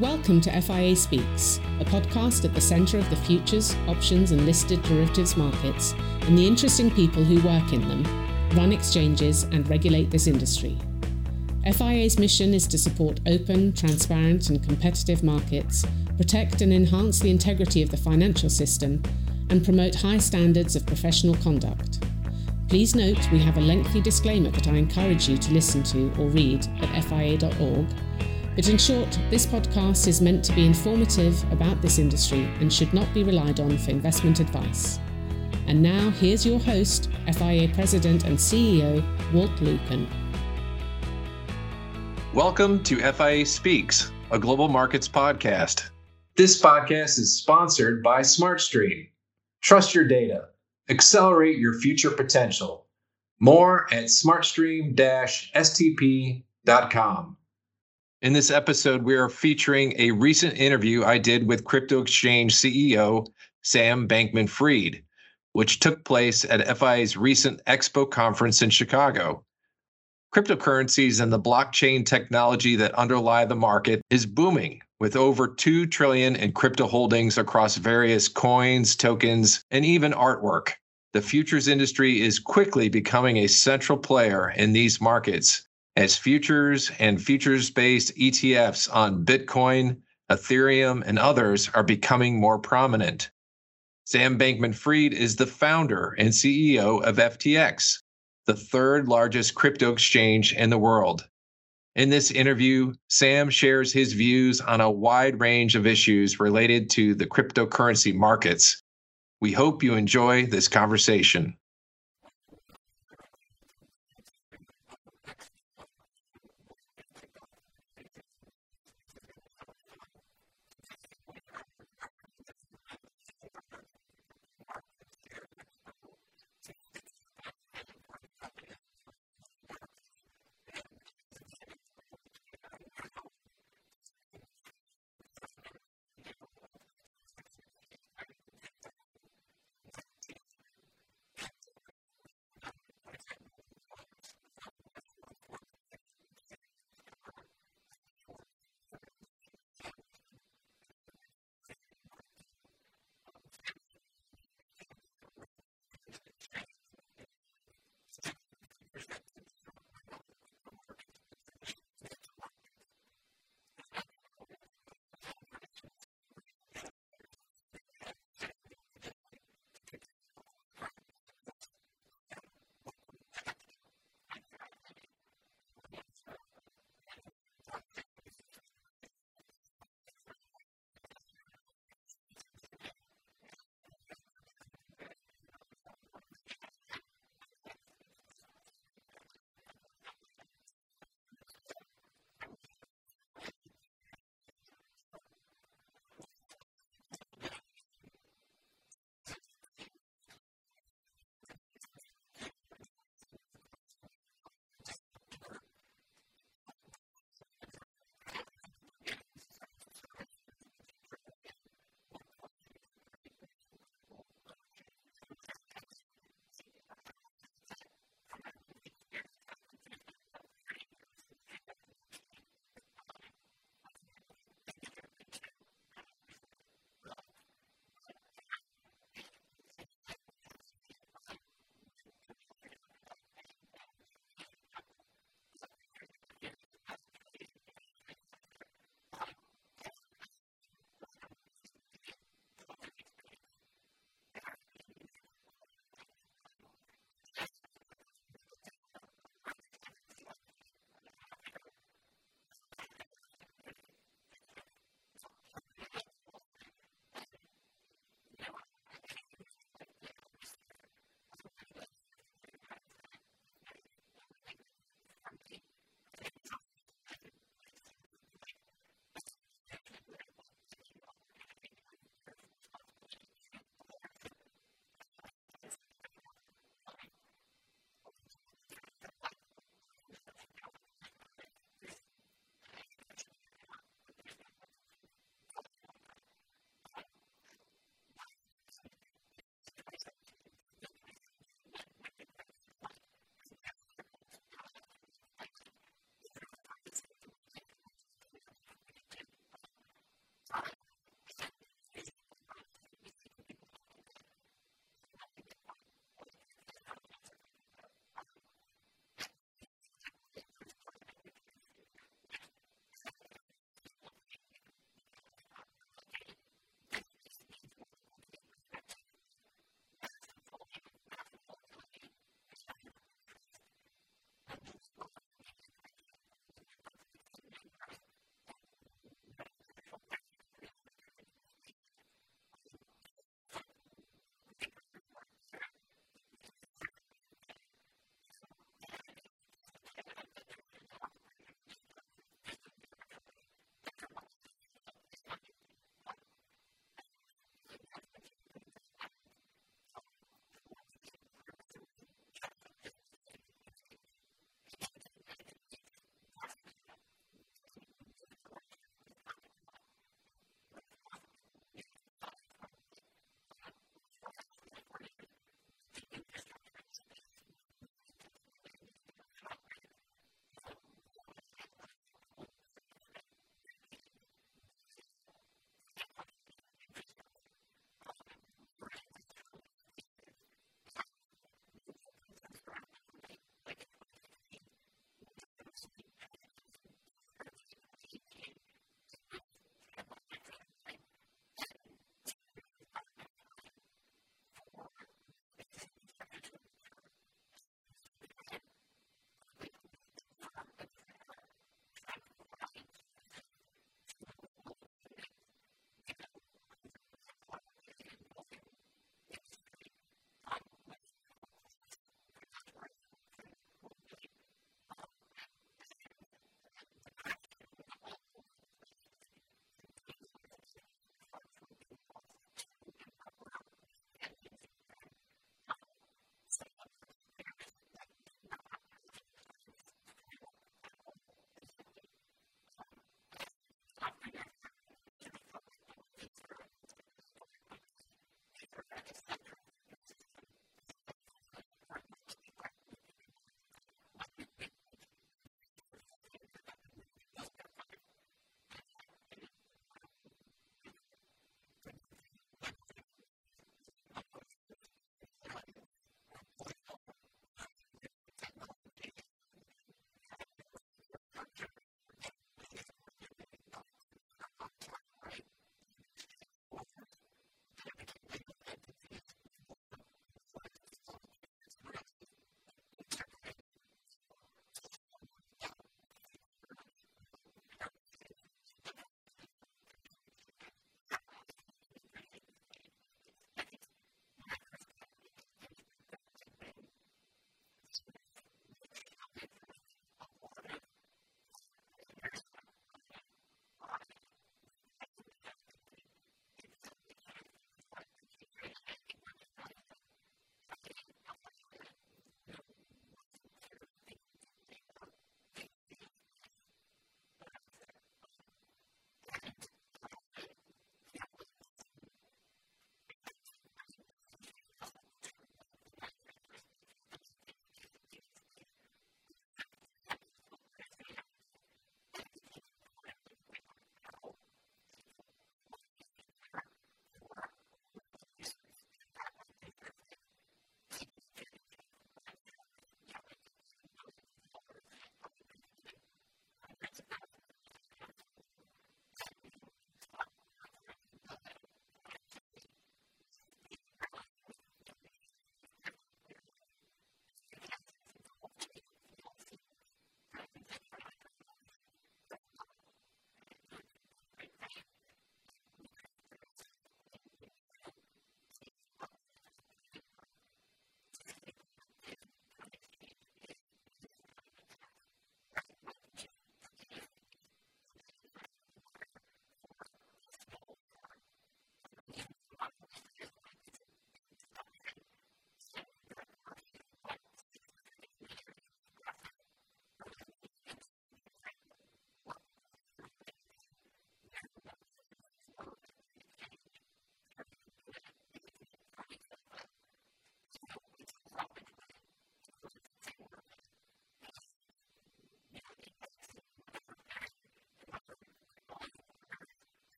Welcome to FIA Speaks, a podcast at the centre of the futures, options and listed derivatives markets and the interesting people who work in them, run exchanges and regulate this industry. FIA's mission is to support open, transparent and competitive markets, protect and enhance the integrity of the financial system and promote high standards of professional conduct. Please note we have a lengthy disclaimer that I encourage you to listen to or read at fia.org. But in short, this podcast is meant to be informative about this industry and should not be relied on for investment advice. And now, here's your host, FIA President and CEO, Walt Lukin. Welcome to FIA Speaks, a global markets podcast. This podcast is sponsored by SmartStream. Trust your data. Accelerate your future potential. More at smartstream-stp.com. In this episode, we are featuring a recent interview I did with crypto exchange CEO Sam Bankman-Fried, which took place at FIA's recent Expo conference in Chicago. Cryptocurrencies and the blockchain technology that underlie the market is booming, with over $2 trillion in crypto holdings across various coins, tokens, and even artwork. The futures industry is quickly becoming a central player in these markets, as futures and futures-based ETFs on Bitcoin, Ethereum, and others are becoming more prominent. Sam Bankman-Fried is the founder and CEO of FTX, the third largest crypto exchange in the world. In this interview, Sam shares his views on a wide range of issues related to the cryptocurrency markets. We hope you enjoy this conversation.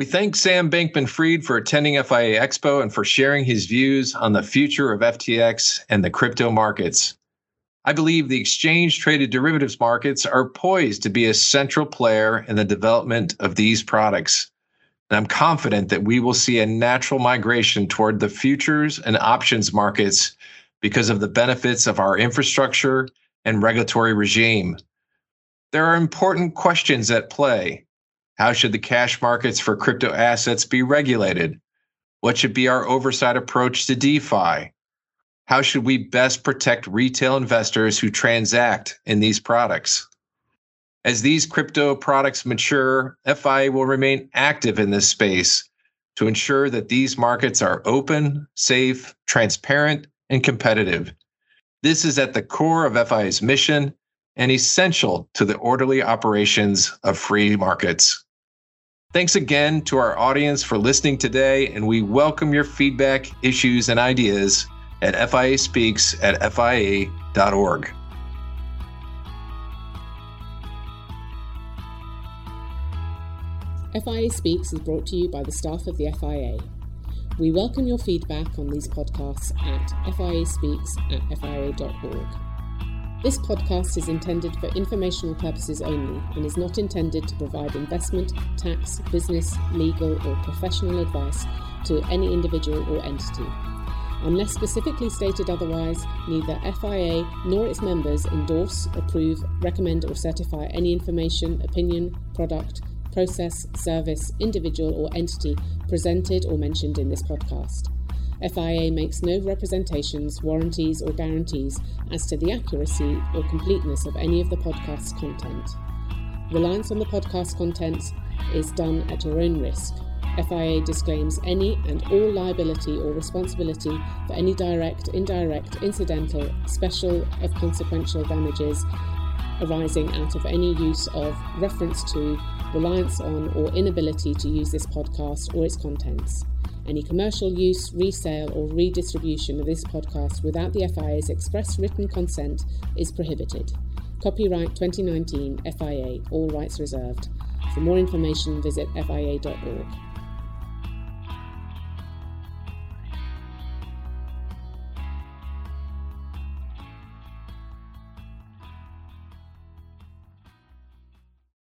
We thank Sam Bankman-Fried for attending FIA Expo and for sharing his views on the future of FTX and the crypto markets. I believe the exchange-traded derivatives markets are poised to be a central player in the development of these products, and I'm confident that we will see a natural migration toward the futures and options markets because of the benefits of our infrastructure and regulatory regime. There are important questions at play. How should the cash markets for crypto assets be regulated? What should be our oversight approach to DeFi? How should we best protect retail investors who transact in these products? As these crypto products mature, FIA will remain active in this space to ensure that these markets are open, safe, transparent, and competitive. This is at the core of FIA's mission and essential to the orderly operations of free markets. Thanks again to our audience for listening today, and we welcome your feedback, issues, and ideas at FIASpeaks@FIA.org. FIA Speaks is brought to you by the staff of the FIA. We welcome your feedback on these podcasts at FIASpeaks@FIA.org. This podcast is intended for informational purposes only and is not intended to provide investment, tax, business, legal, or professional advice to any individual or entity. Unless specifically stated otherwise, neither FIA nor its members endorse, approve, recommend, or certify any information, opinion, product, process, service, individual, or entity presented or mentioned in this podcast. FIA makes no representations, warranties, or guarantees as to the accuracy or completeness of any of the podcast's content. Reliance on the podcast content is done at your own risk. FIA disclaims any and all liability or responsibility for any direct, indirect, incidental, special, and consequential damages arising out of any use of, reference to, reliance on, or inability to use this podcast or its contents. Any commercial use, resale, or redistribution of this podcast without the FIA's express written consent is prohibited. Copyright 2019 FIA, all rights reserved. For more information, visit FIA.org.